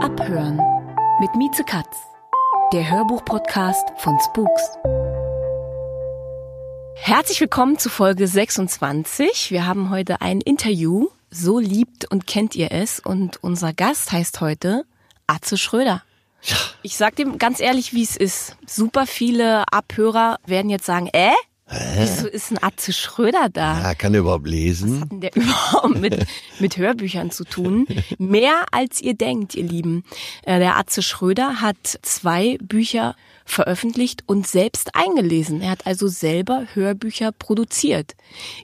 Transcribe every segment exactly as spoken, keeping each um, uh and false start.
Abhören mit Mieze Katz, der Hörbuch-Podcast von Spooks. Herzlich willkommen zu Folge sechsundzwanzig. Wir haben heute ein Interview. So liebt und kennt ihr es. Und unser Gast heißt heute Atze Schröder. Ja. Ich sag dem ganz ehrlich, wie es ist. Super viele Abhörer werden jetzt sagen, äh? Hä? Wieso ist ein Atze Schröder da? Ja, kann der überhaupt lesen? Was hat denn der überhaupt mit, mit Hörbüchern zu tun? Mehr als ihr denkt, ihr Lieben. Der Atze Schröder hat zwei Bücher veröffentlicht und selbst eingelesen. Er hat also selber Hörbücher produziert.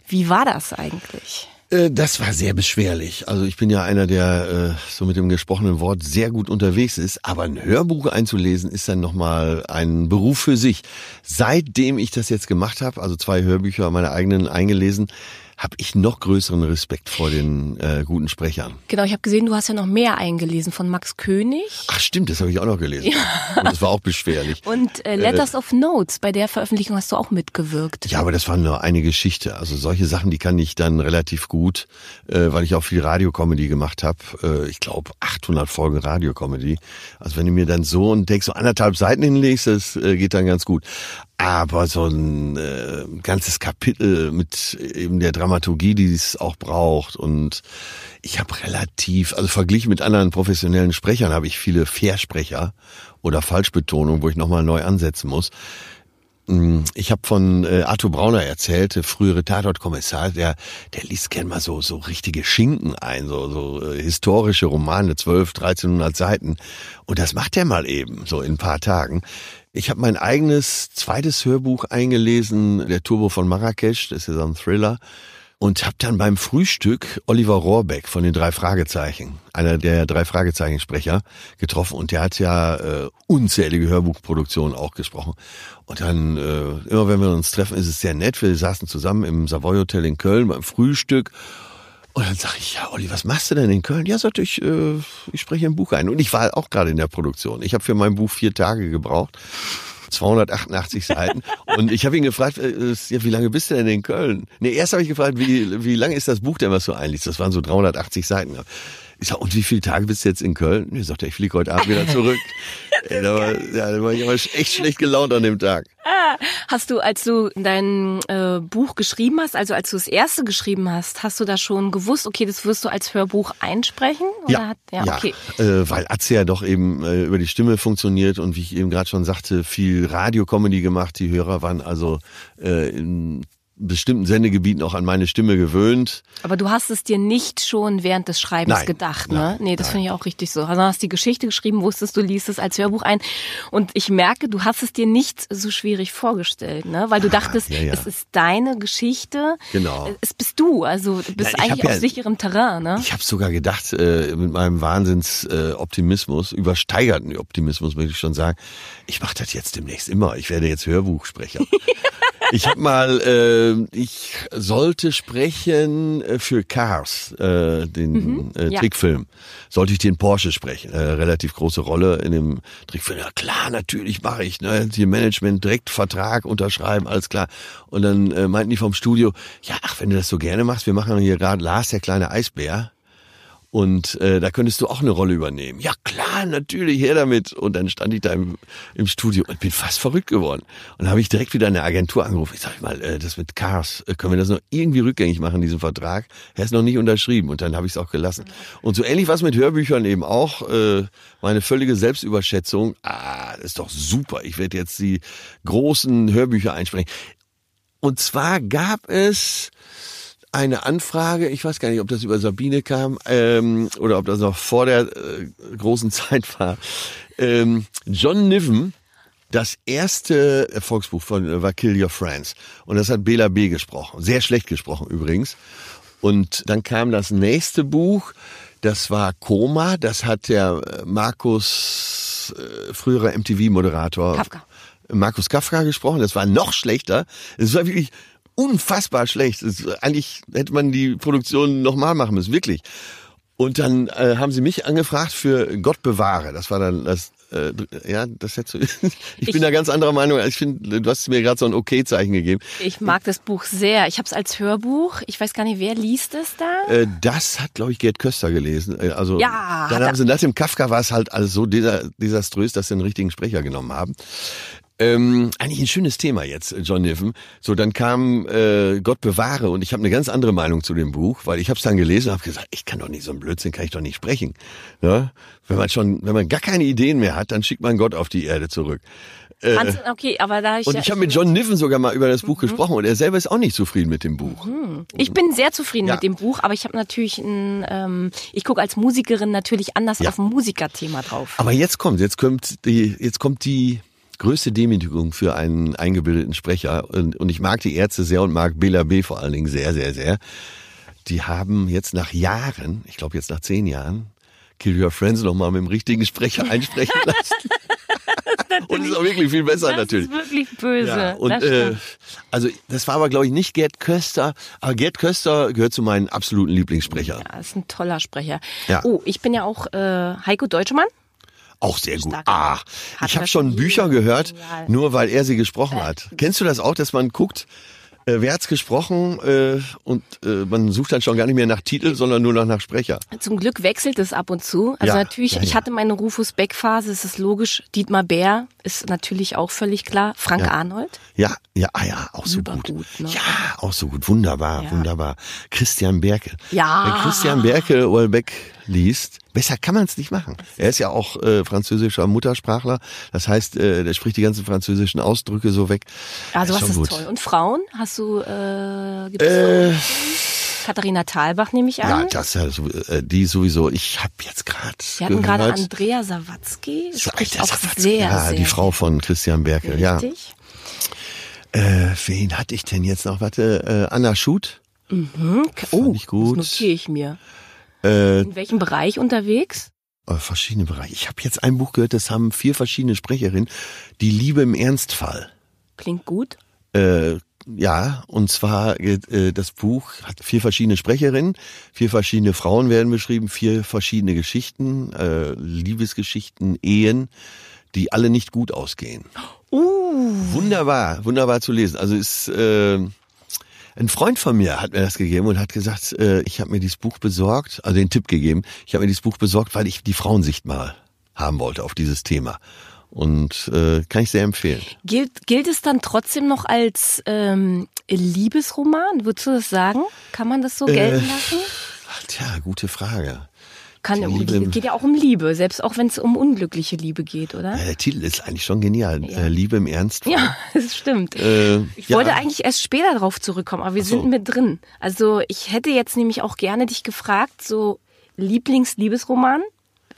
Wie war das eigentlich? Das war sehr beschwerlich. Also ich bin ja einer, der so mit dem gesprochenen Wort sehr gut unterwegs ist. Aber ein Hörbuch einzulesen ist dann nochmal ein Beruf für sich. Seitdem ich das jetzt gemacht habe, also zwei Hörbücher meine eigenen eingelesen, habe ich noch größeren Respekt vor den äh, guten Sprechern. Genau, ich habe gesehen, du hast ja noch mehr eingelesen von Max König. Ach stimmt, das habe ich auch noch gelesen. Ja. Und das war auch beschwerlich. Und äh, Letters äh, of Notes, bei der Veröffentlichung hast du auch mitgewirkt. Ja, aber das war nur eine Geschichte. Also solche Sachen, die kann ich dann relativ gut, äh, weil ich auch viel Radiocomedy gemacht habe. Äh, ich glaube achthundert Folgen Radiocomedy. Also wenn du mir dann so einen Text so anderthalb Seiten hinlegst, das äh, geht dann ganz gut. Aber so ein äh, ganzes Kapitel mit eben der Dramaturgie, die es auch braucht. Und ich habe relativ, also verglichen mit anderen professionellen Sprechern, habe ich viele Versprecher oder Falschbetonungen, wo ich nochmal neu ansetzen muss. Ich habe von äh, Arthur Brauner erzählt, der frühere Tatort-Kommissar, der, der liest gern mal so, so richtige Schinken ein, so, so äh, historische Romane, zwölf, dreizehnhundert Seiten. Und das macht er mal eben, so in ein paar Tagen. Ich habe mein eigenes zweites Hörbuch eingelesen, der Turbo von Marrakesch, das ist ja so ein Thriller, und habe dann beim Frühstück Oliver Rohrbeck von den drei Fragezeichen, einer der drei Fragezeichen-Sprecher, getroffen. Und der hat ja äh, unzählige Hörbuchproduktionen auch gesprochen. Und dann, äh, immer wenn wir uns treffen, ist es sehr nett. Wir saßen zusammen im Savoy Hotel in Köln beim Frühstück. Und dann sage ich, ja, Olli, was machst du denn in Köln? Ja, sagte ich, äh, ich spreche ein Buch ein. Und ich war auch gerade in der Produktion. Ich habe für mein Buch vier Tage gebraucht, zweihundertachtundachtzig Seiten. Und ich habe ihn gefragt, äh, ja, wie lange bist du denn in Köln? Nee, erst habe ich gefragt, wie, wie lange ist das Buch denn, was du einliest? Das waren so dreihundertachtzig Seiten. Ich sage, und wie viele Tage bist du jetzt in Köln? Nee, sagt er, ich fliege heute Abend wieder zurück. Ey, da, war, ja, da war ich aber echt schlecht gelaunt an dem Tag. Ah, hast du, als du dein äh, Buch geschrieben hast, also als du das erste geschrieben hast, hast du da schon gewusst, okay, das wirst du als Hörbuch einsprechen? Oder ja, hat, ja, ja. Okay. Äh, weil Atze ja doch eben äh, über die Stimme funktioniert und wie ich eben gerade schon sagte, viel Radiocomedy gemacht. Die Hörer waren also äh, in bestimmten Sendegebieten auch an meine Stimme gewöhnt. Aber du hast es dir nicht schon während des Schreibens nein, gedacht, ne? Nein, nee, das finde ich auch richtig so. Also hast die Geschichte geschrieben, wusstest, du liest es als Hörbuch ein. Und ich merke, du hast es dir nicht so schwierig vorgestellt, ne? Weil du ah, dachtest, ja, ja. es ist deine Geschichte. Genau. Es bist du, also du bist nein, eigentlich auf ja, sicherem Terrain, ne? Ich habe sogar gedacht, äh, mit meinem Wahnsinns-Optimismus, äh, übersteigerten Optimismus, möchte ich schon sagen, ich mache das jetzt demnächst immer. Ich werde jetzt Hörbuchsprecher. Ich habe mal, äh, ich sollte sprechen für Cars, äh, den mhm, äh, Trickfilm. Ja. Sollte ich den Porsche sprechen, äh, relativ große Rolle in dem Trickfilm. Ja klar, natürlich mache ich, ne, hier Management direkt Vertrag unterschreiben, alles klar. Und dann äh, meinten die vom Studio, ja, ach, wenn du das so gerne machst, wir machen hier gerade Lars der kleine Eisbär. Und äh, da könntest du auch eine Rolle übernehmen. Ja klar, natürlich, her damit. Und dann stand ich da im, im Studio und bin fast verrückt geworden. Und dann habe ich direkt wieder eine Agentur angerufen. Ich sage mal, äh, das mit Cars, äh, können wir das noch irgendwie rückgängig machen, diesen Vertrag? Er ist noch nicht unterschrieben und dann habe ich es auch gelassen. Und so ähnlich was mit Hörbüchern eben auch. Äh, meine völlige Selbstüberschätzung. Ah, das ist doch super. Ich werde jetzt die großen Hörbücher einsprechen. Und zwar gab es eine Anfrage, ich weiß gar nicht, ob das über Sabine kam ähm, oder ob das noch vor der äh, großen Zeit war. Ähm, John Niven, Das erste Erfolgsbuch von war Kill Your Friends. Und das hat Bela B gesprochen. Sehr schlecht gesprochen übrigens. Und dann kam das nächste Buch, das war Koma. Das hat der Markus, äh, früherer M T V-Moderator Kafka. Markus Kafka gesprochen. Das war noch schlechter. Es war wirklich unfassbar schlecht. Es, eigentlich hätte man die Produktion nochmal machen müssen, wirklich. Und dann äh, haben sie mich angefragt für Gott bewahre. Das war dann das, äh, ja, das hättest du. ich, ich bin da ganz anderer Meinung. Ich finde, du hast mir gerade so ein Okay-Zeichen gegeben. Ich mag das Buch sehr. Ich habe es als Hörbuch. Ich weiß gar nicht, wer liest es da? Äh, das hat, glaube ich, Gerd Köster gelesen. Also ja, dann haben sie nach dem Kafka war es halt alles so desaströs, dass sie einen richtigen Sprecher genommen haben. Ähm, eigentlich ein schönes Thema jetzt, John Niven. So, dann kam äh, Gott bewahre und ich habe eine ganz andere Meinung zu dem Buch, weil ich habe es dann gelesen und habe gesagt, ich kann doch nicht, so einen Blödsinn kann ich doch nicht sprechen. Ja? Wenn man schon, wenn man gar keine Ideen mehr hat, dann schickt man Gott auf die Erde zurück. Äh, okay, aber da ich und ich ja, habe mit John Niven sogar mal über das Buch mhm. gesprochen und er selber ist auch nicht zufrieden mit dem Buch. Mhm. Ich bin sehr zufrieden ja. mit dem Buch, aber ich habe natürlich, ein, ähm, ich gucke als Musikerin natürlich anders ja. auf ein Musikerthema drauf. Aber jetzt kommt, jetzt kommt die, jetzt kommt die größte Demütigung für einen eingebildeten Sprecher. Und, und ich mag die Ärzte sehr und mag Bela B. vor allen Dingen sehr, sehr, sehr. Die haben jetzt nach Jahren, ich glaube jetzt nach zehn Jahren, Kill Your Friends nochmal mit dem richtigen Sprecher einsprechen lassen. Und ist auch wirklich viel besser das natürlich. Das ist wirklich böse. Ja, und, das äh, also das war aber, glaube ich, nicht Gerd Köster. Aber Gerd Köster gehört zu meinen absoluten Lieblingssprechern. Ja, ist ein toller Sprecher. Ja. Oh, ich bin ja auch äh, Heiko Deutschmann. Auch sehr gut. Ah, ich habe schon Bücher gehört, nur weil er sie gesprochen hat. Kennst du das auch, dass man guckt, äh, wer hat's gesprochen äh, und äh, man sucht dann schon gar nicht mehr nach Titel, sondern nur noch nach Sprecher. Zum Glück wechselt es ab und zu. Also ja, natürlich, ja, ja. ich hatte meine Rufus Beck-Phase, es ist logisch. Dietmar Bär ist natürlich auch völlig klar. Frank ja. Arnold. Ja, ja, ah, ja, auch so gut. gut ne? Ja, auch so gut. Wunderbar, ja. wunderbar. Christian Berkel. Ja. Wenn Christian Berkel Houellebecq liest, besser kann man es nicht machen. Er ist ja auch äh, französischer Muttersprachler. Das heißt, äh, der spricht die ganzen französischen Ausdrücke so weg. Also was ist, ist toll. Und Frauen? Hast du äh, gibt's äh, Katharina Thalbach nehme ich an. Ja, das ja, die sowieso. Ich habe jetzt gerade Wir hatten gerade Andrea Sawatzki. Spricht auch Sawatzki. sehr, ja, sehr. Die Frau von Christian Berkel. Richtig. Ja. Äh, wen hatte ich denn jetzt noch? Warte, äh, Anna Schut. Mhm. Oh, fand ich gut. Das notiere ich mir. In welchem Bereich unterwegs? Verschiedene Bereiche. Ich habe jetzt ein Buch gehört, das haben vier verschiedene Sprecherinnen. Die Liebe im Ernstfall. Klingt gut. Äh, ja, und zwar äh, das Buch hat vier verschiedene Sprecherinnen, vier verschiedene Frauen werden beschrieben, vier verschiedene Geschichten, äh, Liebesgeschichten, Ehen, die alle nicht gut ausgehen. Uh. Wunderbar, wunderbar zu lesen. Also ist... Äh, Ein Freund von mir hat mir das gegeben und hat gesagt, äh, ich habe mir dieses Buch besorgt, also den Tipp gegeben, ich habe mir dieses Buch besorgt, weil ich die Frauensicht mal haben wollte auf dieses Thema. Und äh, kann ich sehr empfehlen. Gilt, gilt es dann trotzdem noch als ähm, Liebesroman? Würdest du das sagen? Kann man das so gelten äh, lassen? Tja, gute Frage. Kann, Liebe, geht ja auch um Liebe, selbst auch wenn es um unglückliche Liebe geht, oder? Ja, der Titel ist eigentlich schon genial. Ja. Liebe im Ernst. Ja, das stimmt. Äh, ich ja. wollte eigentlich erst später darauf zurückkommen, aber wir Ach so. sind mit drin. Also ich hätte jetzt nämlich auch gerne dich gefragt, so Lieblings-Liebesroman,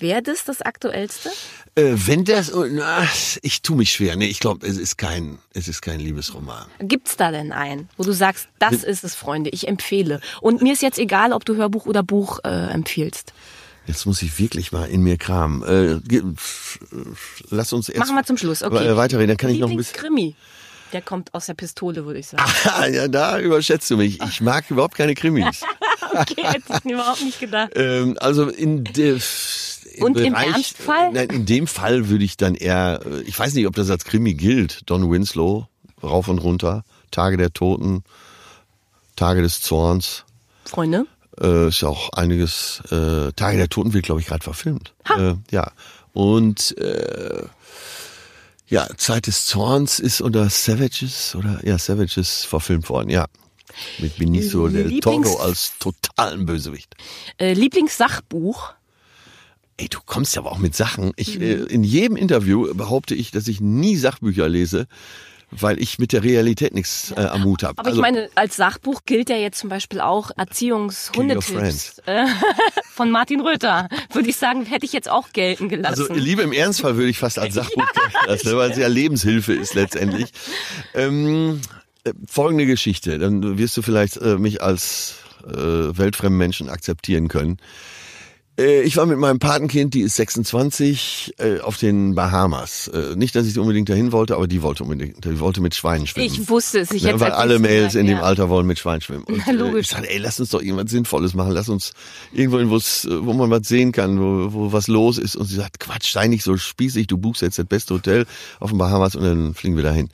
wäre das das aktuellste? Äh, wenn das, na, ich tue mich schwer. Nee, ich glaube, es ist kein, es ist kein Liebesroman. Gibt's da denn einen, wo du sagst, das ist es, Freunde, ich empfehle. Und mir ist jetzt egal, ob du Hörbuch oder Buch äh, empfiehlst. Jetzt muss ich wirklich mal in mir kramen. Äh, lass uns erst. Machen wir zum Schluss, okay. Weiterreden, dann kann ich noch ein bisschen. Krimi, der kommt aus der Pistole, würde ich sagen. Ah, ja, da überschätzt du mich. Ich mag überhaupt keine Krimis. Okay, hätte ich überhaupt nicht gedacht. Ähm, also in der. Und Bereich, im Ernstfall? Nein, in dem Fall würde ich dann eher. Ich weiß nicht, ob das als Krimi gilt. Don Winslow, rauf und runter. Tage der Toten, Tage des Zorns. Freunde? Äh, ist ja auch einiges, äh, Tage der Toten wird, glaube ich, gerade verfilmt. Äh, ja. Und äh, ja, Zeit des Zorns ist unter Savages oder ja, Savages verfilmt worden, ja. Mit Benicio del Toro als totalen Bösewicht. Äh, Lieblingssachbuch. Ey, du kommst ja aber auch mit Sachen. Ich, mhm. äh, in jedem Interview behaupte ich, dass ich nie Sachbücher lese. weil ich mit der Realität nichts äh, am Hut habe. Aber also, ich meine, als Sachbuch gilt ja jetzt zum Beispiel auch Erziehungshundetipps äh, von Martin Röther. Würde ich sagen, hätte ich jetzt auch gelten gelassen. Also Liebe im Ernstfall würde ich fast als Sachbuch gelten lassen, weil es ja Lebenshilfe ist letztendlich. Ähm, äh, folgende Geschichte, dann wirst du vielleicht äh, mich als äh, weltfremden Menschen akzeptieren können. Ich war mit meinem Patenkind, die ist sechsundzwanzig, auf den Bahamas. Nicht, dass ich unbedingt dahin wollte, aber die wollte unbedingt, die wollte mit Schweinen schwimmen. Ich wusste es, ich hätte es gesagt. Weil alle Mädels in dem Alter wollen mit Schweinen schwimmen. Und logisch. Ich sagte, ey, lass uns doch irgendwas Sinnvolles machen, lass uns irgendwo hin, wo man was sehen kann, wo, wo was los ist. Und sie sagt, Quatsch, sei nicht so spießig, du buchst jetzt das beste Hotel auf den Bahamas und dann fliegen wir dahin.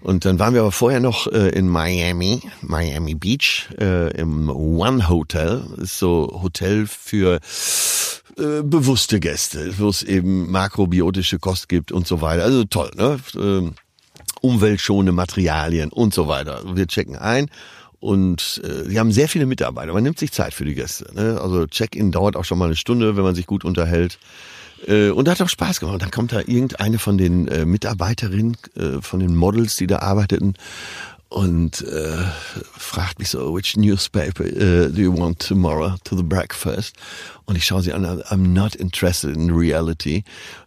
Und dann waren wir aber vorher noch äh, in Miami, Miami Beach, äh, im One Hotel. Das ist so Hotel für äh, bewusste Gäste, wo es eben makrobiotische Kost gibt und so weiter. Also toll, ne? Äh, umweltschonende Materialien und so weiter. Wir checken ein und äh, wir haben sehr viele Mitarbeiter. Man nimmt sich Zeit für die Gäste, ne? Also Check-in dauert auch schon mal eine Stunde, wenn man sich gut unterhält. Und hat auch Spaß gemacht. Und dann kommt da irgendeine von den äh, Mitarbeiterinnen, äh, von den Models, die da arbeiteten, und äh, fragt mich so, which newspaper uh, do you want tomorrow to the breakfast? Und ich schaue sie an, I'm not interested in reality.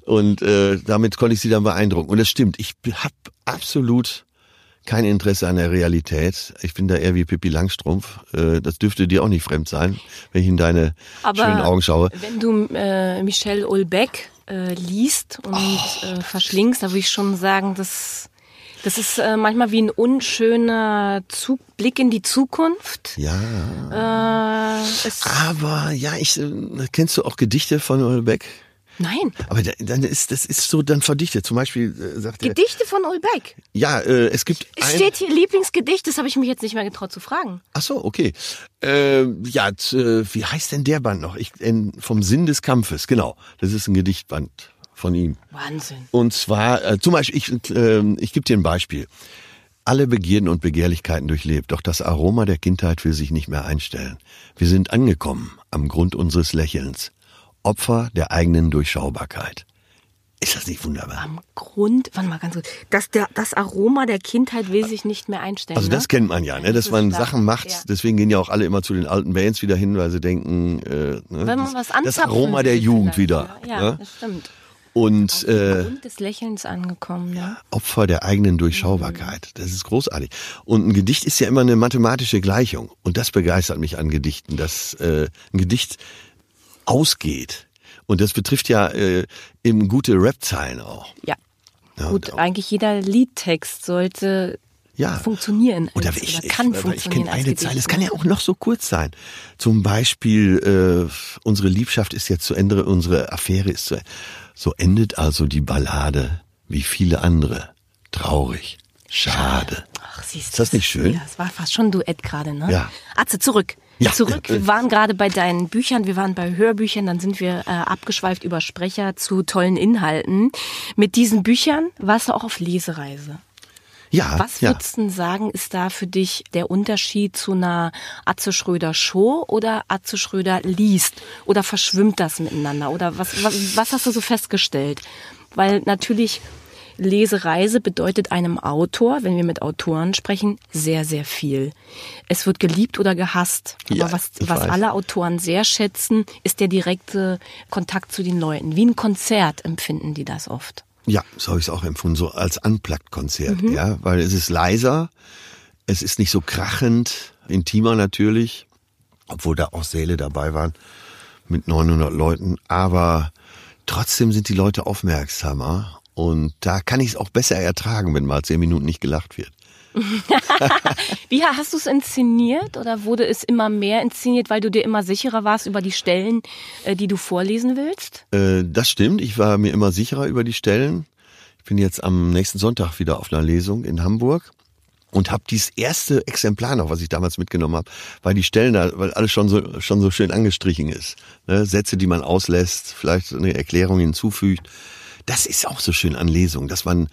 Und äh, damit konnte ich sie dann beeindrucken. Und das stimmt, ich habe absolut kein Interesse an der Realität. Ich bin da eher wie Pippi Langstrumpf. Das dürfte dir auch nicht fremd sein, wenn ich in deine aber schönen Augen schaue. Wenn du äh, Michel Houellebecq äh, liest und oh. äh, verschlingst, da würde ich schon sagen, das, das ist äh, manchmal wie ein unschöner Zug, Blick in die Zukunft. Ja. Äh, aber ja, ich äh, kennst du auch Gedichte von Houellebecq? Nein. Aber dann ist das ist so dann verdichtet. Zum Beispiel äh, sagt er, Gedichte von Houellebecq? Ja, äh, es gibt Es ein steht hier Lieblingsgedicht, das habe ich mich jetzt nicht mehr getraut zu fragen. Ach so, okay. Äh, ja, t, wie heißt denn der Band noch? Ich, in, vom Sinn des Kampfes, genau. Das ist ein Gedichtband von ihm. Wahnsinn. Und zwar, äh, zum Beispiel, ich, äh, ich gebe dir ein Beispiel. Alle Begierden und Begehrlichkeiten durchlebt, doch das Aroma der Kindheit will sich nicht mehr einstellen. Wir sind angekommen am Grund unseres Lächelns. Opfer der eigenen Durchschaubarkeit. Ist das nicht wunderbar? Am Grund, warte mal ganz kurz, das, der, das Aroma der Kindheit will sich nicht mehr einstellen. Also das ne? kennt man ja, ne? dass man klar. Sachen macht, ja. Deswegen gehen ja auch alle immer zu den alten Bands wieder hin, weil sie denken, äh, ne? Wenn man was das Aroma der Jugend vielleicht. wieder. Ja, ja, ne? Das stimmt. Und am äh, Grund des Lächelns angekommen. Ne? Opfer der eigenen Durchschaubarkeit, das ist großartig. Und ein Gedicht ist ja immer eine mathematische Gleichung und das begeistert mich an Gedichten, dass äh, ein Gedicht ausgeht. Und das betrifft ja äh, eben gute Rap-Zeilen auch. Ja, ja gut, auch. Eigentlich jeder Liedtext sollte ja. funktionieren. Als, oder, ich, oder kann ich, funktionieren. Ich kenne eine Zeile, es kann ja auch noch so kurz sein. Zum Beispiel, äh, unsere Liebschaft ist jetzt zu Ende, unsere Affäre ist zu Ende. So endet also die Ballade wie viele andere. Traurig, schade. Ach, siehst du, ist das nicht schön? Ja, das war fast schon ein Duett gerade, ne? Ja. Atze, zurück. Ja. Zurück, wir waren gerade bei deinen Büchern, wir waren bei Hörbüchern, dann sind wir äh, abgeschweift über Sprecher zu tollen Inhalten. Mit diesen Büchern warst du auch auf Lesereise. Ja. Was ja. würdest du sagen, ist da für dich der Unterschied zu einer Atze Schröder Show oder Atze Schröder liest? Oder verschwimmt das miteinander? Oder was, was, was hast du so festgestellt? Weil natürlich Lesereise bedeutet einem Autor, wenn wir mit Autoren sprechen, sehr, sehr viel. Es wird geliebt oder gehasst. Aber ja, was, was alle Autoren sehr schätzen, ist der direkte Kontakt zu den Leuten. Wie ein Konzert empfinden die das oft. Ja, so habe ich es auch empfunden, so als Unplugged-Konzert, mhm. ja, weil es ist leiser, es ist nicht so krachend, intimer natürlich, obwohl da auch Säle dabei waren mit neunhundert Leuten, aber trotzdem sind die Leute aufmerksamer. Und da kann ich es auch besser ertragen, wenn mal zehn Minuten nicht gelacht wird. Wie hast du es inszeniert oder wurde es immer mehr inszeniert, weil du dir immer sicherer warst über die Stellen, die du vorlesen willst? Äh, das stimmt, ich war mir immer sicherer über die Stellen. Ich bin jetzt am nächsten Sonntag wieder auf einer Lesung in Hamburg und habe dieses erste Exemplar noch, was ich damals mitgenommen habe, weil die Stellen da, weil alles schon so, schon so schön angestrichen ist. Ne? Sätze, die man auslässt, vielleicht eine Erklärung hinzufügt. Das ist auch so schön an Lesungen, dass man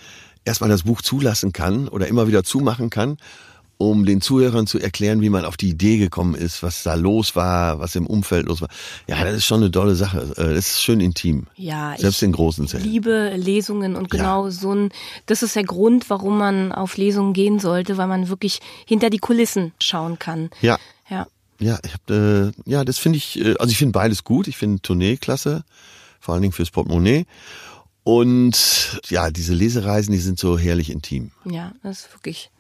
erstmal das Buch zulassen kann oder immer wieder zumachen kann um den Zuhörern zu erklären, wie man auf die Idee gekommen ist, was da los war, was im Umfeld los war. Ja, das ist schon eine tolle Sache. Das ist schön intim. Ja, selbst in großen Zellen. Ich liebe Lesungen und genau ja. so ein, das ist der Grund, warum man auf Lesungen gehen sollte, weil man wirklich hinter die Kulissen schauen kann. Ja. Ja. Ja, ich hab, äh, ja, das finde ich, also ich finde beides gut. Ich finde Tournee klasse, vor allen Dingen fürs Portemonnaie. Und ja, diese Lesereisen, die sind so herrlich intim. Ja, das ist wirklich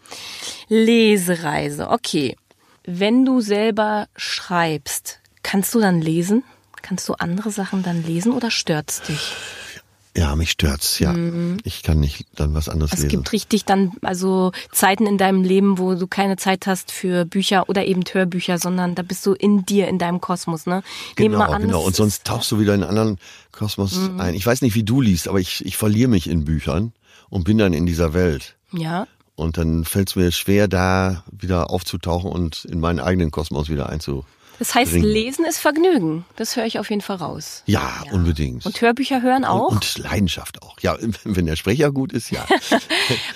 Lesereise. Okay, wenn du selber schreibst, kannst du dann lesen? Kannst du andere Sachen dann lesen oder stört's dich? Ja, mich stört's, ja. Mhm. Ich kann nicht dann was anderes es lesen. Es gibt richtig dann also Zeiten in deinem Leben, wo du keine Zeit hast für Bücher oder eben Hörbücher, sondern da bist du in dir, in deinem Kosmos, ne? Genau, mal an, genau. Und sonst tauchst du wieder in einen anderen Kosmos mhm. ein. Ich weiß nicht, wie du liest, aber ich, ich verliere mich in Büchern und bin dann in dieser Welt. Ja. Und dann fällt es mir schwer, da wieder aufzutauchen und in meinen eigenen Kosmos wieder einzutauchen. Das heißt, Lesen ist Vergnügen. Das höre ich auf jeden Fall raus. Ja, ja. unbedingt. Und Hörbücher hören auch? Und, und Leidenschaft auch. Ja, wenn der Sprecher gut ist, ja.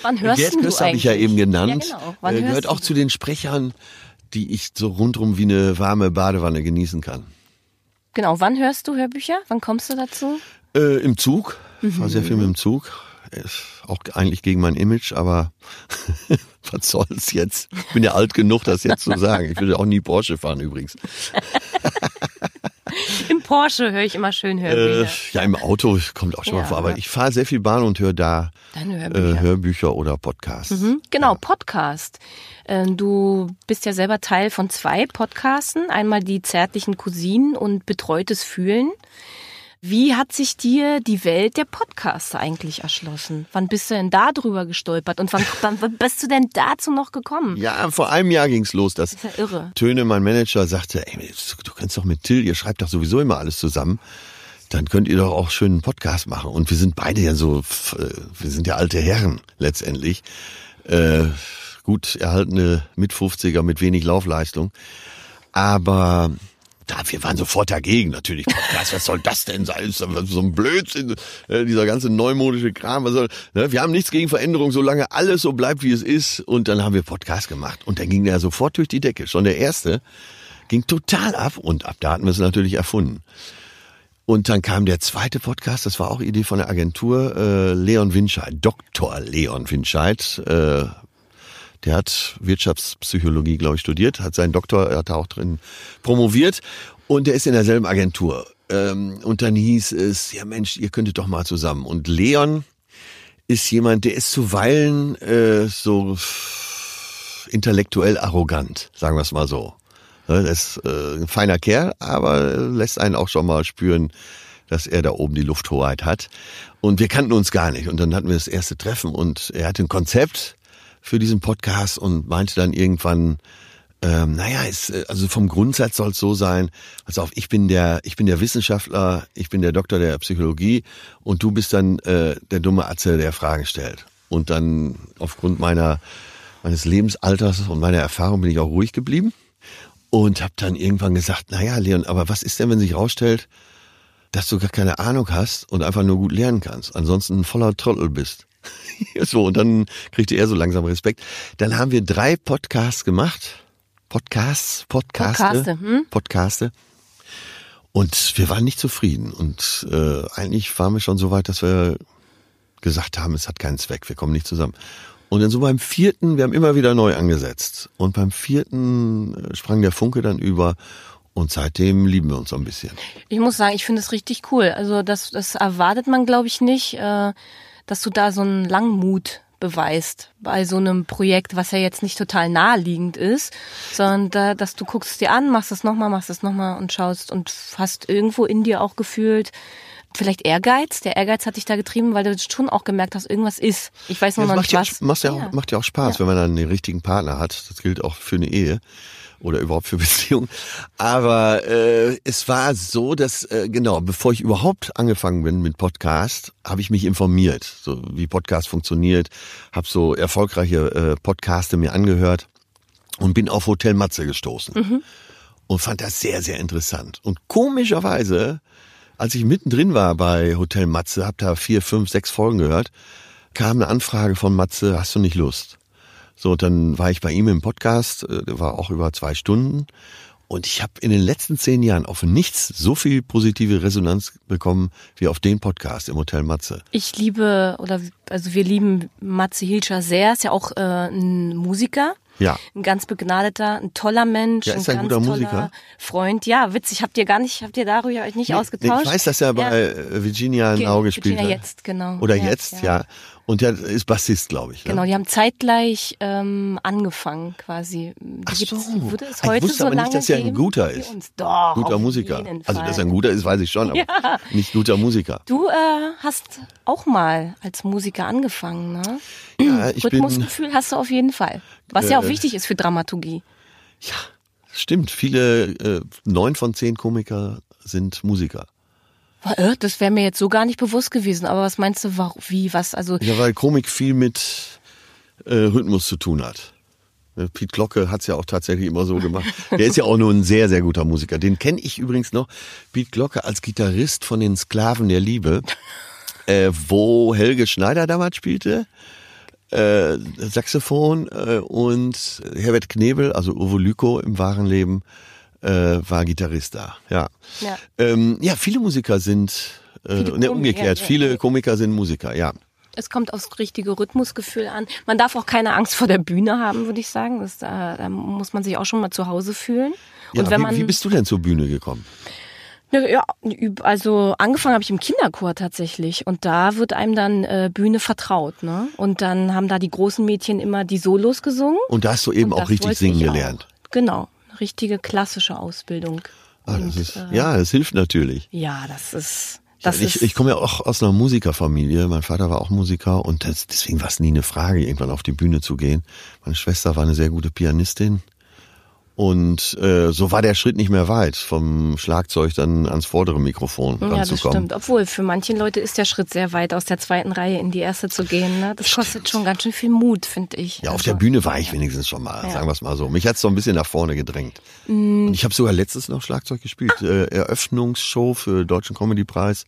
Wann hörst Gerd Köster du eigentlich? Habe ich ja eben genannt. Ja, genau. Wann äh, gehört auch du? Zu den Sprechern, die ich so rundrum wie eine warme Badewanne genießen kann. Genau. Wann hörst du Hörbücher? Wann kommst du dazu? Äh, im Zug. Mhm. Ich war sehr viel mit dem Zug. Ist auch eigentlich gegen mein Image, aber was soll's jetzt? Ich bin ja alt genug, das jetzt zu sagen. Ich würde auch nie Porsche fahren übrigens. Im Porsche höre ich immer schön Hörbücher. Äh, ja, im Auto kommt auch schon ja, mal vor, aber ja. ich fahre sehr viel Bahn und höre da Hörbücher. Äh, Hörbücher oder Podcasts. Mhm, genau, ja. Podcast. Äh, du bist ja selber Teil von zwei Podcasten. Einmal die zärtlichen Cousinen und Betreutes Fühlen. Wie hat sich dir die Welt der Podcasts eigentlich erschlossen? Wann bist du denn da drüber gestolpert und wann, wann bist du denn dazu noch gekommen? Ja, vor einem Jahr ging's los. Das, das ist ja irre. Töne, mein Manager, sagte, ey, du kannst doch mit Till, ihr schreibt doch sowieso immer alles zusammen, dann könnt ihr doch auch schön einen Podcast machen. Und wir sind beide ja so, wir sind ja alte Herren letztendlich. Äh, gut erhaltene Mitfünfziger mit wenig Laufleistung. Aber... Wir waren sofort dagegen, natürlich. Podcast, was soll das denn sein? So ein Blödsinn, dieser ganze neumodische Kram. Was soll, ne? Wir haben nichts gegen Veränderung, solange alles so bleibt, wie es ist. Und dann haben wir Podcast gemacht. Und dann ging der sofort durch die Decke. Schon der erste ging total ab. Und ab da hatten wir es natürlich erfunden. Und dann kam der zweite Podcast, das war auch Idee von der Agentur, äh, Leon Winscheid, Doktor Leon Winscheid, äh, der hat Wirtschaftspsychologie, glaube ich, studiert, hat seinen Doktor, er hat da auch drin promoviert und der ist in derselben Agentur. Und dann hieß es, ja Mensch, ihr könntet doch mal zusammen. Und Leon ist jemand, der ist zuweilen äh, so intellektuell arrogant, sagen wir es mal so. Er ist äh, ein feiner Kerl, aber lässt einen auch schon mal spüren, dass er da oben die Lufthoheit hat. Und wir kannten uns gar nicht. Und dann hatten wir das erste Treffen und er hatte ein Konzept für diesen Podcast und meinte dann irgendwann, ähm, naja, ist, also vom Grundsatz soll es so sein, also auf, ich bin der, ich bin der Wissenschaftler, ich bin der Doktor der Psychologie und du bist dann äh, der dumme Atze, der Fragen stellt. Und dann aufgrund meiner meines Lebensalters und meiner Erfahrung bin ich auch ruhig geblieben und habe dann irgendwann gesagt, naja, Leon, aber was ist denn, wenn sich rausstellt, dass du gar keine Ahnung hast und einfach nur gut lernen kannst, ansonsten ein voller Trottel bist. So, und dann kriegte er so langsam Respekt. Dann haben wir drei Podcasts gemacht. Podcasts, Podcaste, Podcaste. Hm? Podcaste. Und wir waren nicht zufrieden. Und äh, eigentlich waren wir schon so weit, dass wir gesagt haben, es hat keinen Zweck, wir kommen nicht zusammen. Und dann so beim vierten, wir haben immer wieder neu angesetzt. Und beim vierten sprang der Funke dann über. Und seitdem lieben wir uns so ein bisschen. Ich muss sagen, ich finde es richtig cool. Also das, das erwartet man, glaube ich, nicht. Äh dass du da so einen Langmut beweist bei so einem Projekt, was ja jetzt nicht total naheliegend ist, sondern da, dass du guckst es dir an, machst es nochmal, machst es nochmal und schaust und hast irgendwo in dir auch gefühlt, vielleicht Ehrgeiz, der Ehrgeiz hat dich da getrieben, weil du schon auch gemerkt hast, irgendwas ist. Ich weiß noch ja, nicht, was. Macht ja auch, macht ja auch Spaß, ja. wenn man dann den richtigen Partner hat. Das gilt auch für eine Ehe oder überhaupt für Beziehungen. Aber äh, es war so, dass, äh, genau, bevor ich überhaupt angefangen bin mit Podcast, habe ich mich informiert, so wie Podcast funktioniert, habe so erfolgreiche äh, Podcaste mir angehört und bin auf Hotel Matze gestoßen. Mhm. Und fand das sehr, sehr interessant. Und komischerweise, als ich mittendrin war bei Hotel Matze, hab da vier, fünf, sechs Folgen gehört, kam eine Anfrage von Matze, hast du nicht Lust? So, dann war ich bei ihm im Podcast, der war auch über zwei Stunden. Und ich habe in den letzten zehn Jahren auf nichts so viel positive Resonanz bekommen wie auf den Podcast im Hotel Matze. Ich liebe, oder also wir lieben Matze Hirscher sehr, ist ja auch äh, ein Musiker. Ja. Ein ganz begnadeter, ein toller Mensch, ja, ist ein, ein ganz guter toller Musiker. Freund. Ja, witzig, habt ihr gar nicht, habt ihr darüber euch nicht nee, ausgetauscht? Nee, ich weiß, dass er bei ja. Virginia ein Auge gespielt hat. Virginia jetzt, genau. Oder ja, jetzt, ja. ja. Und der ist Bassist, glaube ich. Genau, ne? Die haben zeitgleich ähm, angefangen quasi. Ach so. Würde es heute ich wusste so aber nicht, dass er ein guter ist. Doch, guter Musiker. Also, dass er ein guter ist, weiß ich schon, aber ja. nicht guter Musiker. Du äh, hast auch mal als Musiker angefangen, ne? Ja, ich Rhythmusgefühl bin, hast du auf jeden Fall. Was äh, ja auch wichtig ist für Dramaturgie. Ja, stimmt. Viele, äh, neun von zehn Komiker sind Musiker. Das wäre mir jetzt so gar nicht bewusst gewesen. Aber was meinst du, wie, was? Also ja, weil Komik viel mit äh, Rhythmus zu tun hat. Piet Glocke hat es ja auch tatsächlich immer so gemacht. Der ist ja auch nur ein sehr, sehr guter Musiker. Den kenne ich übrigens noch, Piet Glocke, als Gitarrist von den Sklaven der Liebe, äh, wo Helge Schneider damals spielte, äh, Saxophon äh, und Herbert Knebel, also Uwe Lüko im wahren Leben, Äh, war Gitarrist da, ja. Ja. Ähm, ja, viele Musiker sind, äh, viele ne, umgekehrt, ja, ja. viele Komiker sind Musiker, ja. Es kommt aufs richtige Rhythmusgefühl an. Man darf auch keine Angst vor der Bühne haben, würde ich sagen. Das, da, da muss man sich auch schon mal zu Hause fühlen. Und ja, wenn wie, man, wie bist du denn zur Bühne gekommen? Ja, also angefangen habe ich im Kinderchor tatsächlich und da wird einem dann äh, Bühne vertraut, ne? Und dann haben da die großen Mädchen immer die Solos gesungen. Und da hast du eben und auch richtig singen gelernt. Auch. Genau. Richtige klassische Ausbildung. Ah, das und, ist, äh, ja, das hilft natürlich. Ja, das ist... Das ja, ich ich komme ja auch aus einer Musikerfamilie. Mein Vater war auch Musiker und das, deswegen war es nie eine Frage, irgendwann auf die Bühne zu gehen. Meine Schwester war eine sehr gute Pianistin und äh, so war der Schritt nicht mehr weit, vom Schlagzeug dann ans vordere Mikrofon ranzukommen. Ja, das stimmt. Obwohl, für manche Leute ist der Schritt sehr weit, aus der zweiten Reihe in die erste zu gehen. Ne? Das stimmt. Kostet schon ganz schön viel Mut, finde ich. Ja, auf also, der Bühne war ich wenigstens schon mal, ja. sagen wir es mal so. Mich hat es so ein bisschen nach vorne gedrängt. Mm. Und ich habe sogar letztens noch Schlagzeug gespielt. Ah. Äh, Eröffnungsshow für Deutschen Comedy-Preis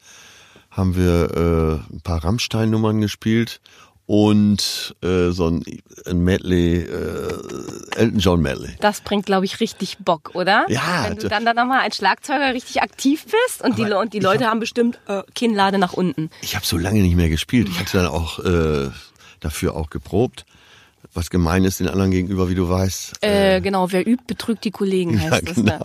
haben wir äh, ein paar Rammstein-Nummern gespielt und äh, so ein, ein Medley, äh, Elton John Medley. Das bringt, glaube ich, richtig Bock, oder? Ja. Wenn du dann, dann nochmal als Schlagzeuger richtig aktiv bist und, die, Le- und die Leute hab, haben bestimmt äh, Kinnlade nach unten. Ich habe so lange nicht mehr gespielt. Ich hatte dann auch äh, dafür auch geprobt. Was gemein ist den anderen gegenüber, wie du weißt. Äh, genau, wer übt, betrügt die Kollegen, heißt ja, genau.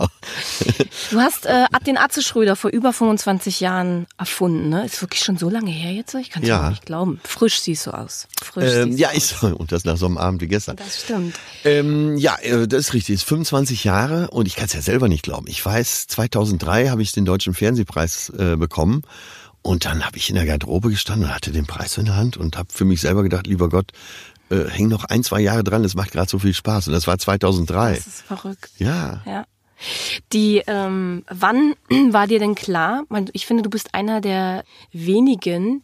das. Ne? Du hast äh, den Atze Schröder vor über fünfundzwanzig Jahren erfunden, ne? Ist wirklich schon so lange her jetzt, ich kann es ja. nicht glauben. Frisch siehst du aus. Frisch ähm, siehst du ja, aus. Ich, und das nach so einem Abend wie gestern. Das stimmt. Ähm, ja, das ist richtig, es ist fünfundzwanzig Jahre und ich kann es ja selber nicht glauben. Ich weiß, zweitausenddrei habe ich den Deutschen Fernsehpreis äh, bekommen. Und dann habe ich in der Garderobe gestanden und hatte den Preis in der Hand und habe für mich selber gedacht, lieber Gott, äh, häng noch ein, zwei Jahre dran, das macht gerade so viel Spaß. Und das war zweitausenddrei. Das ist verrückt. Ja. ja. Die, ähm, wann war dir denn klar, ich finde, du bist einer der wenigen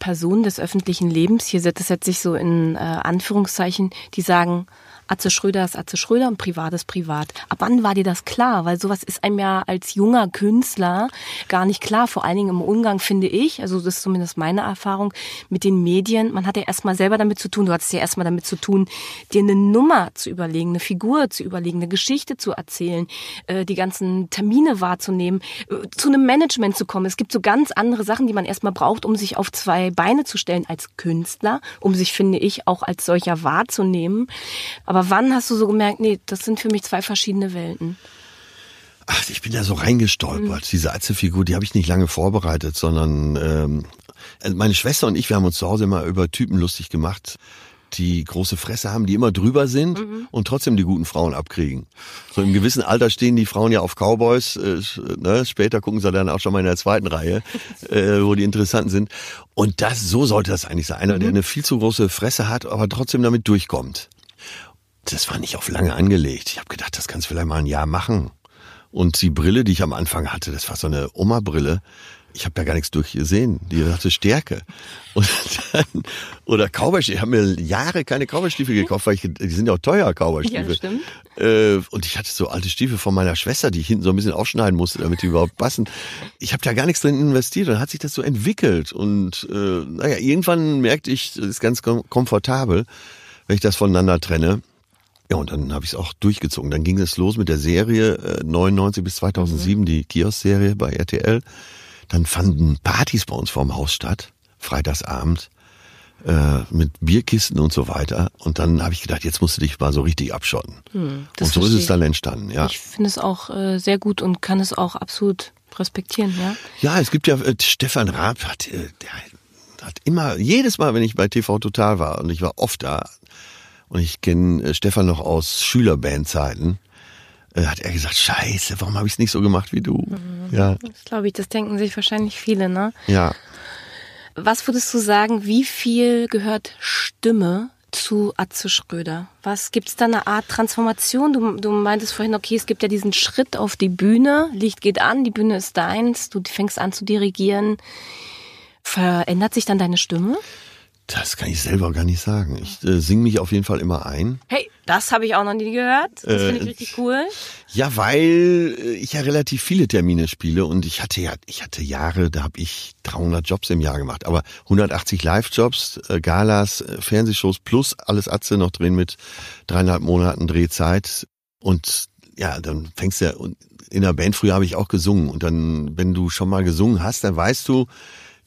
Personen des öffentlichen Lebens, hier setzt es sich so in äh, Anführungszeichen, die sagen, Atze Schröder ist Atze Schröder und privat ist privat. Ab wann war dir das klar? Weil sowas ist einem ja als junger Künstler gar nicht klar. Vor allen Dingen im Umgang, finde ich, also das ist zumindest meine Erfahrung, mit den Medien. Man hat ja erstmal selber damit zu tun, du hattest ja erstmal damit zu tun, dir eine Nummer zu überlegen, eine Figur zu überlegen, eine Geschichte zu erzählen, die ganzen Termine wahrzunehmen, zu einem Management zu kommen. Es gibt so ganz andere Sachen, die man erstmal braucht, um sich auf zwei Beine zu stellen als Künstler, um sich, finde ich, auch als solcher wahrzunehmen. Aber Aber wann hast du so gemerkt, nee, das sind für mich zwei verschiedene Welten? Ach, ich bin da so reingestolpert. Mhm. Diese Atze-Figur, die habe ich nicht lange vorbereitet, sondern ähm, also meine Schwester und ich, wir haben uns zu Hause immer über Typen lustig gemacht, die große Fresse haben, die immer drüber sind mhm. und trotzdem die guten Frauen abkriegen. So im gewissen Alter stehen die Frauen ja auf Cowboys, äh, ne? Später gucken sie dann auch schon mal in der zweiten Reihe, äh, wo die Interessanten sind. Und das, so sollte das eigentlich sein. Einer, mhm. der eine viel zu große Fresse hat, aber trotzdem damit durchkommt. Das war nicht auf lange angelegt. Ich habe gedacht, das kannst du vielleicht mal ein Jahr machen. Und die Brille, die ich am Anfang hatte, das war so eine Oma-Brille. Ich habe da gar nichts durchgesehen. Die hatte Stärke. Und dann, oder Cowboystiefel. Ich habe mir Jahre keine Cowboystiefel gekauft, weil ich, die sind ja auch teuer, Cowboystiefel. Ja, stimmt. Äh, und ich hatte so alte Stiefel von meiner Schwester, die ich hinten so ein bisschen aufschneiden musste, damit die überhaupt passen. Ich habe da gar nichts drin investiert. Und dann hat sich das so entwickelt. Und äh, naja, irgendwann merkte ich, das ist ganz kom- komfortabel. wenn ich das voneinander trenne. Ja, und dann habe ich es auch durchgezogen. Dann ging es los mit der Serie äh, neunundneunzig bis zweitausendsieben, mhm. die Kiosk-Serie bei R T L. Dann fanden Partys bei uns vorm Haus statt, freitagsabend, äh, mit Bierkisten und so weiter. Und dann habe ich gedacht, jetzt musst du dich mal so richtig abschotten. Mhm, und so ist es dann entstanden. Ja. Ich finde es auch äh, sehr gut und kann es auch absolut respektieren. Ja, ja, es gibt ja, äh, Stefan Raab hat, äh, der hat immer, jedes Mal, wenn ich bei T V Total war, und ich war oft da, und ich kenne Stefan noch aus Schülerbandzeiten, hat er gesagt, scheiße, warum habe ich es nicht so gemacht wie du? Mhm. Ja. Das glaube ich, das denken sich wahrscheinlich viele, ne? Ja. Was würdest du sagen, wie viel gehört Stimme zu Atze Schröder? Was, gibt es da eine Art Transformation? Du, du meintest vorhin, okay, es gibt ja diesen Schritt auf die Bühne, Licht geht an, die Bühne ist deins, du fängst an zu dirigieren. Verändert sich dann deine Stimme? Das kann ich selber gar nicht sagen. Ich äh, singe mich auf jeden Fall immer ein. Hey, das habe ich auch noch nie gehört. Das äh, finde ich richtig cool. Ja, weil ich ja relativ viele Termine spiele und ich hatte ja, ich hatte Jahre, da habe ich dreihundert Jobs im Jahr gemacht, aber hundertachtzig Live-Jobs, Galas, Fernsehshows plus alles Atze noch drin mit dreieinhalb Monaten Drehzeit. Und ja, dann fängst du ja, in der Band früher habe ich auch gesungen und dann, wenn du schon mal gesungen hast, dann weißt du,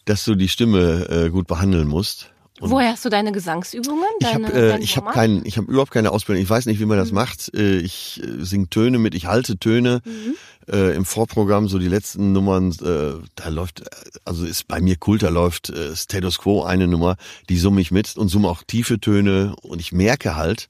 dass du die Stimme äh, gut behandeln musst. Und woher hast du deine Gesangsübungen? Deine, ich habe äh, ich hab kein, ich hab überhaupt keine Ausbildung. Ich weiß nicht, wie man das mhm. macht. Ich singe Töne mit, ich halte Töne. Mhm. Äh, Im Vorprogramm, so die letzten Nummern, äh, da läuft, also ist bei mir Kult, da läuft äh, Status Quo eine Nummer, die summe ich mit und summe auch tiefe Töne. Und ich merke halt,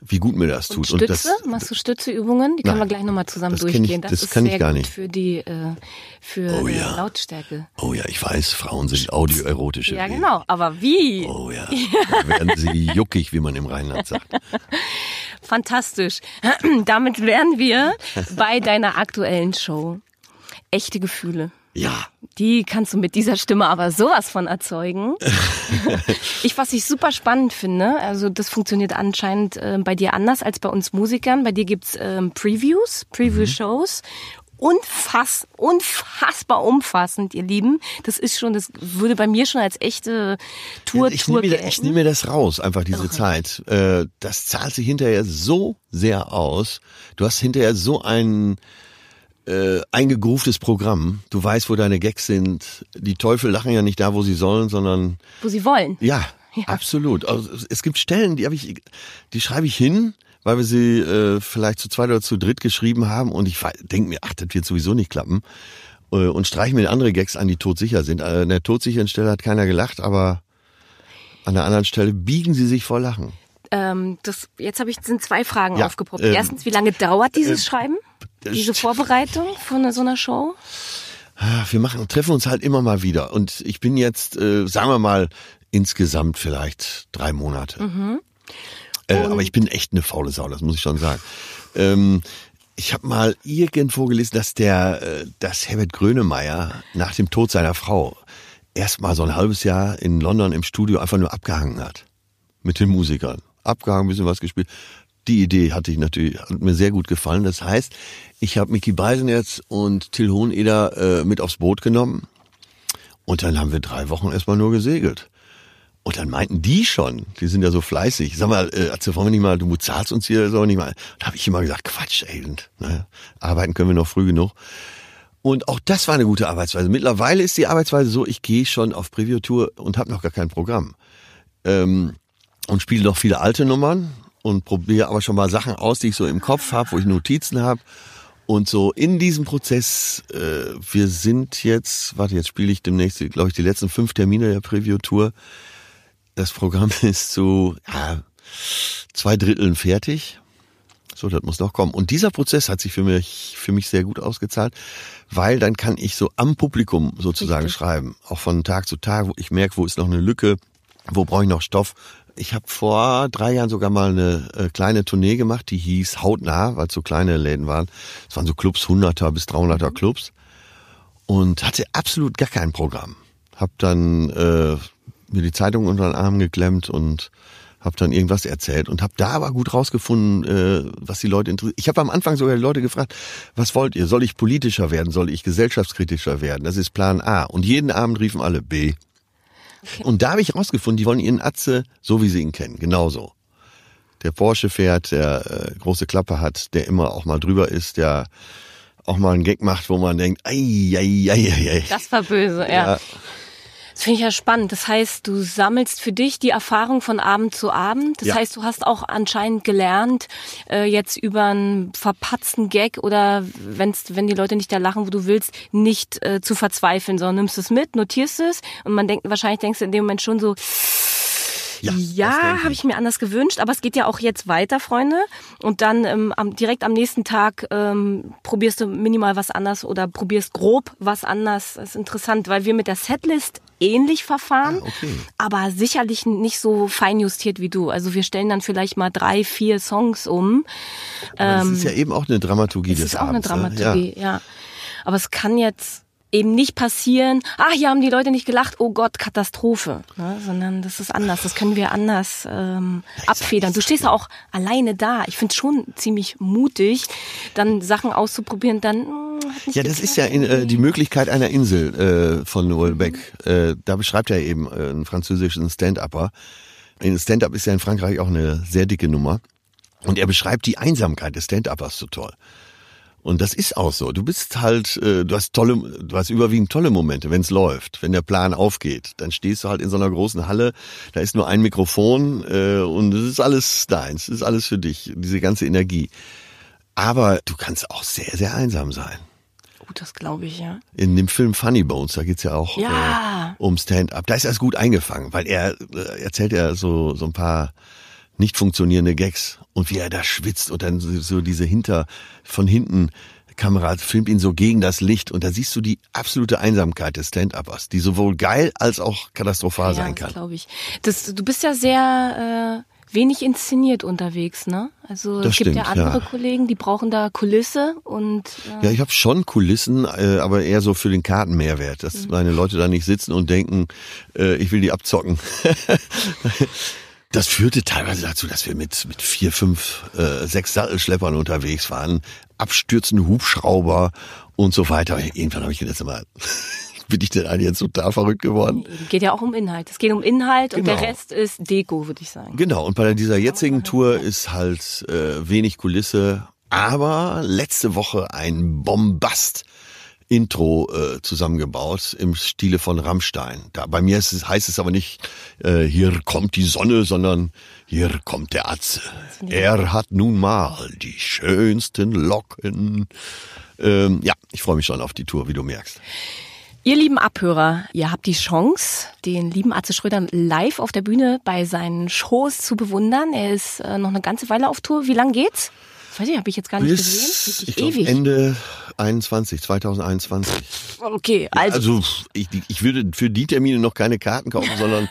wie gut mir das tut. Und Stütze? Und das, machst du Stützeübungen? Die nein, können wir gleich nochmal zusammen das durchgehen. Ich, das, das ist kann sehr ich gar gut nicht. Für die äh, für oh, ja. Lautstärke. Oh ja, ich weiß, Frauen sind audioerotische. Ja, genau, aber wie? Oh ja, da werden sie juckig, wie man im Rheinland sagt. Fantastisch. Damit wären wir bei deiner aktuellen Show. Echte Gefühle. Ja. Die kannst du mit dieser Stimme aber sowas von erzeugen. ich, was ich super spannend finde, also das funktioniert anscheinend äh, bei dir anders als bei uns Musikern. Bei dir gibt's ähm, Previews, Preview-Shows. Unfass, unfassbar umfassend, ihr Lieben. Das ist schon, das würde bei mir schon als echte Tour, ja, ich Tour gelten. Ich nehme mir das raus, einfach diese okay. Zeit. Äh, das zahlt sich hinterher so sehr aus. Du hast hinterher so einen... Äh, eingegrooftes Programm. Du weißt, wo deine Gags sind. Die Teufel lachen ja nicht da, wo sie sollen, sondern... Wo sie wollen. Ja, ja. Absolut. Also, es gibt Stellen, die habe ich, die schreibe ich hin, weil wir sie äh, vielleicht zu zweit oder zu dritt geschrieben haben und ich denke mir, ach, das wird sowieso nicht klappen. Äh, und streiche mir andere Gags an, die todsicher sind. An der todsicheren Stelle hat keiner gelacht, aber an der anderen Stelle biegen sie sich vor Lachen. Ähm, das, jetzt habe ich sind zwei Fragen ja, aufgepoppt. Ähm, Erstens, wie lange dauert dieses äh, Schreiben? Diese Vorbereitung von so einer Show? Wir machen, treffen uns halt immer mal wieder. Und ich bin jetzt, äh, sagen wir mal, insgesamt vielleicht drei Monate. Mhm. Äh, aber ich bin echt eine faule Sau, das muss ich schon sagen. Ähm, ich habe mal irgendwo gelesen, dass der, äh, dass Herbert Grönemeyer nach dem Tod seiner Frau erst mal so ein halbes Jahr in London im Studio einfach nur abgehangen hat. Mit den Musikern. Abgehangen, ein bisschen was gespielt. Die Idee hatte ich natürlich, hat mir sehr gut gefallen. Das heißt, ich habe Micky Beisenherz und Till Hoheneder äh, mit aufs Boot genommen. Und dann haben wir drei Wochen erstmal nur gesegelt. Und dann meinten die schon, die sind ja so fleißig. Sag mal, äh, wollen wir nicht mal, du zahlst uns hier, sollen wir nicht mal. Da habe ich immer gesagt, Quatsch, ey, und, naja, arbeiten können wir noch früh genug. Und auch das war eine gute Arbeitsweise. Mittlerweile ist die Arbeitsweise so, ich gehe schon auf Preview-Tour und habe noch gar kein Programm. Ähm, und spiele noch viele alte Nummern. Und probiere aber schon mal Sachen aus, die ich so im Kopf habe, wo ich Notizen habe. Und so in diesem Prozess, äh, wir sind jetzt, warte, jetzt spiele ich demnächst, glaube ich, die letzten fünf Termine der Preview-Tour. Das Programm ist zu ja, zwei Dritteln fertig. So, das muss noch kommen. Und dieser Prozess hat sich für mich, für mich sehr gut ausgezahlt, weil dann kann ich so am Publikum sozusagen Richtig. schreiben. Auch von Tag zu Tag, wo ich merke, wo ist noch eine Lücke, wo brauche ich noch Stoff. Ich habe vor drei Jahren sogar mal eine äh, kleine Tournee gemacht, die hieß Hautnah, weil es so kleine Läden waren. Es waren so Clubs, hunderter bis dreihunderter Clubs. Und hatte absolut gar kein Programm. Hab dann äh, mir die Zeitung unter den Arm geklemmt und habe dann irgendwas erzählt. Und habe da aber gut rausgefunden, äh, was die Leute interessiert. Ich habe am Anfang sogar die Leute gefragt, was wollt ihr? Soll ich politischer werden? Soll ich gesellschaftskritischer werden? Das ist Plan A. Und jeden Abend riefen alle B. Okay. Und da habe ich rausgefunden, die wollen ihren Atze so, wie sie ihn kennen, genauso. der Porsche fährt, der äh, große Klappe hat, der immer auch mal drüber ist, der auch mal einen Gag macht, wo man denkt, ei, ei, ei, ei, ei. Das war böse, ja. ja. Das finde ich ja spannend. Das heißt, du sammelst für dich die Erfahrung von Abend zu Abend. Das ja. heißt, du hast auch anscheinend gelernt, äh, jetzt über einen verpatzten Gag oder wenn's, wenn die Leute nicht da lachen, wo du willst, nicht äh, zu verzweifeln, sondern nimmst es mit, notierst es und man denkt, wahrscheinlich denkst du in dem Moment schon so, ja, ja habe ich mir anders gewünscht, aber es geht ja auch jetzt weiter, Freunde. Und dann ähm, am, direkt am nächsten Tag ähm, probierst du minimal was anders oder probierst grob was anders. Das ist interessant, weil wir mit der Setlist ähnlich verfahren, ah, okay. aber sicherlich nicht so feinjustiert wie du. Also wir stellen dann vielleicht mal drei, vier Songs um. Aber ähm, das ist ja eben auch eine Dramaturgie des Abends. Das ist auch eine Dramaturgie, ja. ja. Aber es kann jetzt eben nicht passieren, ah, hier haben die Leute nicht gelacht, oh Gott, Katastrophe. Ne? Sondern das ist anders, das können wir anders ähm, abfedern. Du stehst ja auch alleine da. Ich finde es schon ziemlich mutig, dann Sachen auszuprobieren, dann mh, hat nicht Ja, das geklappt. Ist ja in, äh, die Möglichkeit einer Insel äh, von Houellebecq. Mhm. Äh, da beschreibt er eben äh, einen französischen Stand-Upper. In Stand-Up ist ja in Frankreich auch eine sehr dicke Nummer. Und er beschreibt die Einsamkeit des Stand-Uppers so toll. Und das ist auch so. Du bist halt, äh, du hast tolle, du hast überwiegend tolle Momente, wenn es läuft, wenn der Plan aufgeht. Dann stehst du halt in so einer großen Halle, da ist nur ein Mikrofon äh, und es ist alles deins, es ist alles für dich, diese ganze Energie. Aber du kannst auch sehr, sehr einsam sein. Oh, das glaube ich, ja. In dem Film Funny Bones, da geht's ja auch ja. Äh, um Stand-up. Da ist er gut eingefangen, weil er äh, erzählt ja so so ein paar nicht funktionierende Gags und wie er da schwitzt und dann so diese hinter, von hinten Kamera filmt ihn so gegen das Licht und da siehst du die absolute Einsamkeit des Stand-Uppers, die sowohl geil als auch katastrophal ja, sein kann. Ja, glaube ich. Das, du bist ja sehr äh, wenig inszeniert unterwegs, ne? Also das es gibt stimmt, ja andere ja. Kollegen, die brauchen da Kulisse und... Äh ja, ich habe schon Kulissen, äh, aber eher so für den Kartenmehrwert, dass mhm. meine Leute da nicht sitzen und denken, äh, ich will die abzocken. Das führte teilweise dazu, dass wir mit mit vier, fünf, äh, sechs Sattelschleppern unterwegs waren, abstürzende Hubschrauber und so weiter. Irgendwann habe ich gedacht, mal, bin ich denn eigentlich jetzt total verrückt geworden? Geht ja auch um Inhalt. Es geht um Inhalt genau. und der Rest ist Deko, würde ich sagen. Genau, und bei dieser jetzigen Tour ist halt äh, wenig Kulisse, aber letzte Woche ein Bombast. Intro äh, zusammengebaut im Stile von Rammstein. Da, bei mir ist es, heißt es aber nicht, äh, hier kommt die Sonne, sondern hier kommt der Atze. Er hat nun mal die schönsten Locken. Ähm, ja, ich freue mich schon auf die Tour, wie du merkst. Ihr lieben Abhörer, ihr habt die Chance, den lieben Atze Schröder live auf der Bühne bei seinen Shows zu bewundern. Er ist äh, noch eine ganze Weile auf Tour. Wie lang geht's? Weiß ich, habe ich jetzt gar nicht Bis, gesehen. Richtig ich glaub, ewig. Ende einundzwanzig, zwanzig einundzwanzig. Okay, also. Ja, also ich, ich würde für die Termine noch keine Karten kaufen, sondern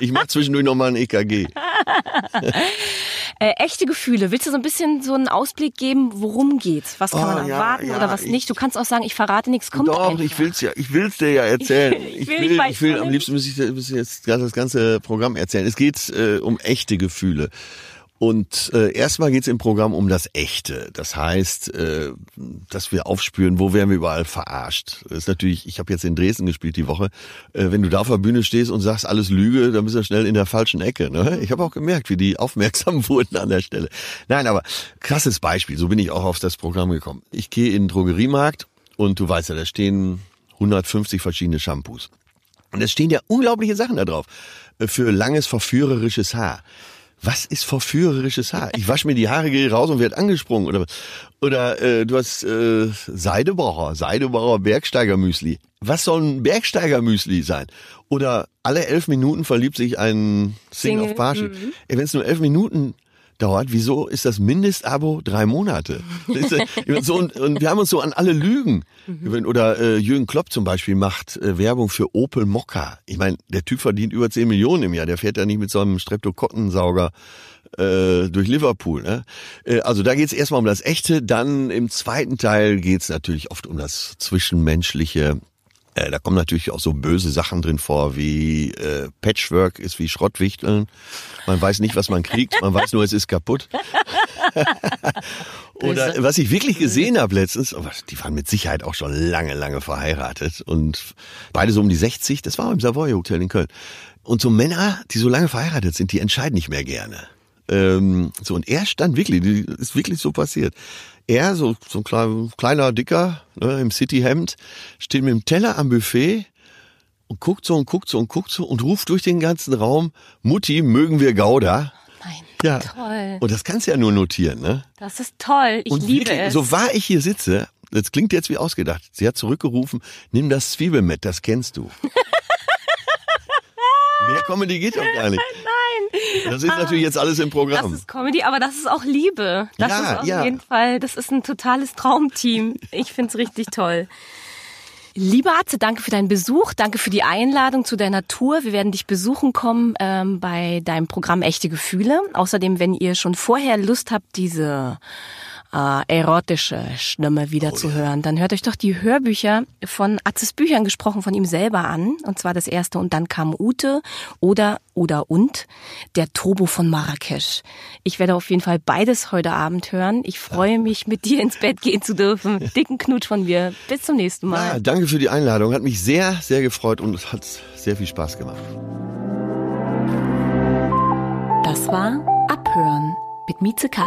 ich mache zwischendurch nochmal ein E K G. äh, echte Gefühle. Willst du so ein bisschen so einen Ausblick geben, worum geht's? Was kann oh, man erwarten ja, ja, oder was ich, nicht? Du kannst auch sagen, ich verrate nichts. Kommt doch, einfach. ich will's ja, ich will's dir ja erzählen. ich, ich will, ich will, ich will am liebsten muss ich, muss ich jetzt das ganze Programm erzählen. Es geht äh, um echte Gefühle. Und äh, erstmal geht's im Programm um das Echte. Das heißt, äh, dass wir aufspüren, wo werden wir überall verarscht. Das ist natürlich, ich habe jetzt in Dresden gespielt die Woche. Äh, wenn du da auf der Bühne stehst und sagst, alles Lüge, dann bist du schnell in der falschen Ecke. Ne? Ich habe auch gemerkt, wie die aufmerksam wurden an der Stelle. Nein, aber krasses Beispiel. So bin ich auch auf das Programm gekommen. Ich gehe in den Drogeriemarkt und du weißt ja, da stehen hundertfünfzig verschiedene Shampoos. Und es stehen ja unglaubliche Sachen da drauf. Für langes, verführerisches Haar. Was ist verführerisches Haar? Ich wasche mir die Haare, gehe raus und werde angesprungen. Oder oder äh, du hast äh, Seidebauer, Seidebauer Bergsteigermüsli. Was soll ein Bergsteigermüsli sein? Oder alle elf Minuten verliebt sich ein Single auf Parship. Mhm. Wenn es nur elf Minuten dauert, wieso ist das Mindestabo drei Monate? So, und, und wir haben uns so an alle Lügen. Mhm. Oder äh, Jürgen Klopp zum Beispiel macht äh, Werbung für Opel Mokka. Ich meine, der Typ verdient über zehn Millionen im Jahr. Der fährt ja nicht mit so einem Streptokottensauger äh, durch Liverpool. Ne? Äh, also da geht's erstmal um das Echte. Dann im zweiten Teil geht's natürlich oft um das Zwischenmenschliche. Äh, da kommen natürlich auch so böse Sachen drin vor, wie äh, Patchwork ist wie Schrottwichteln. Man weiß nicht, was man kriegt, man weiß nur, es ist kaputt. Oder was ich wirklich gesehen habe letztens, aber die waren mit Sicherheit auch schon lange, lange verheiratet und beide so um die sechzig, das war im Savoy Hotel in Köln. Und so Männer, die so lange verheiratet sind, die entscheiden nicht mehr gerne. Ähm, so, und er stand wirklich, ist wirklich so passiert. Er, so, so ein kleiner, kleiner Dicker, ne, im Cityhemd, steht mit dem Teller am Buffet und guckt so und guckt so und guckt so und ruft durch den ganzen Raum, Mutti, mögen wir Gouda. Nein. Ja. Toll. Und das kannst du ja nur notieren, ne? Das ist toll. Ich und liebe wirklich, es. So wahr ich hier sitze, das klingt jetzt wie ausgedacht. Sie hat zurückgerufen, nimm das Zwiebel mit, das kennst du. Mehr Comedy geht doch gar nicht. Nein. Das ist natürlich jetzt alles im Programm. Das ist Comedy, aber das ist auch Liebe. Das ja, ist auf ja. jeden Fall, das ist ein totales Traumteam. Ich find's richtig toll. Lieber Atze, danke für deinen Besuch, danke für die Einladung zu deiner Tour. Wir werden dich besuchen kommen ähm, bei deinem Programm Echte Gefühle. Außerdem, wenn ihr schon vorher Lust habt, diese äh, erotische Stimme wieder oh, zu ja. hören, dann hört euch doch die Hörbücher von Atzes Büchern, gesprochen von ihm selber, an. Und zwar das erste Und dann kam Ute oder oder und der Turbo von Marrakesch. Ich werde auf jeden Fall beides heute Abend hören. Ich freue mich, mit dir ins Bett gehen zu dürfen. Dicken Knutsch von mir. Bis zum nächsten Mal. Ja, danke. Danke für die Einladung. Hat mich sehr, sehr gefreut und es hat sehr viel Spaß gemacht. Das war Abhören mit Mieze Katz,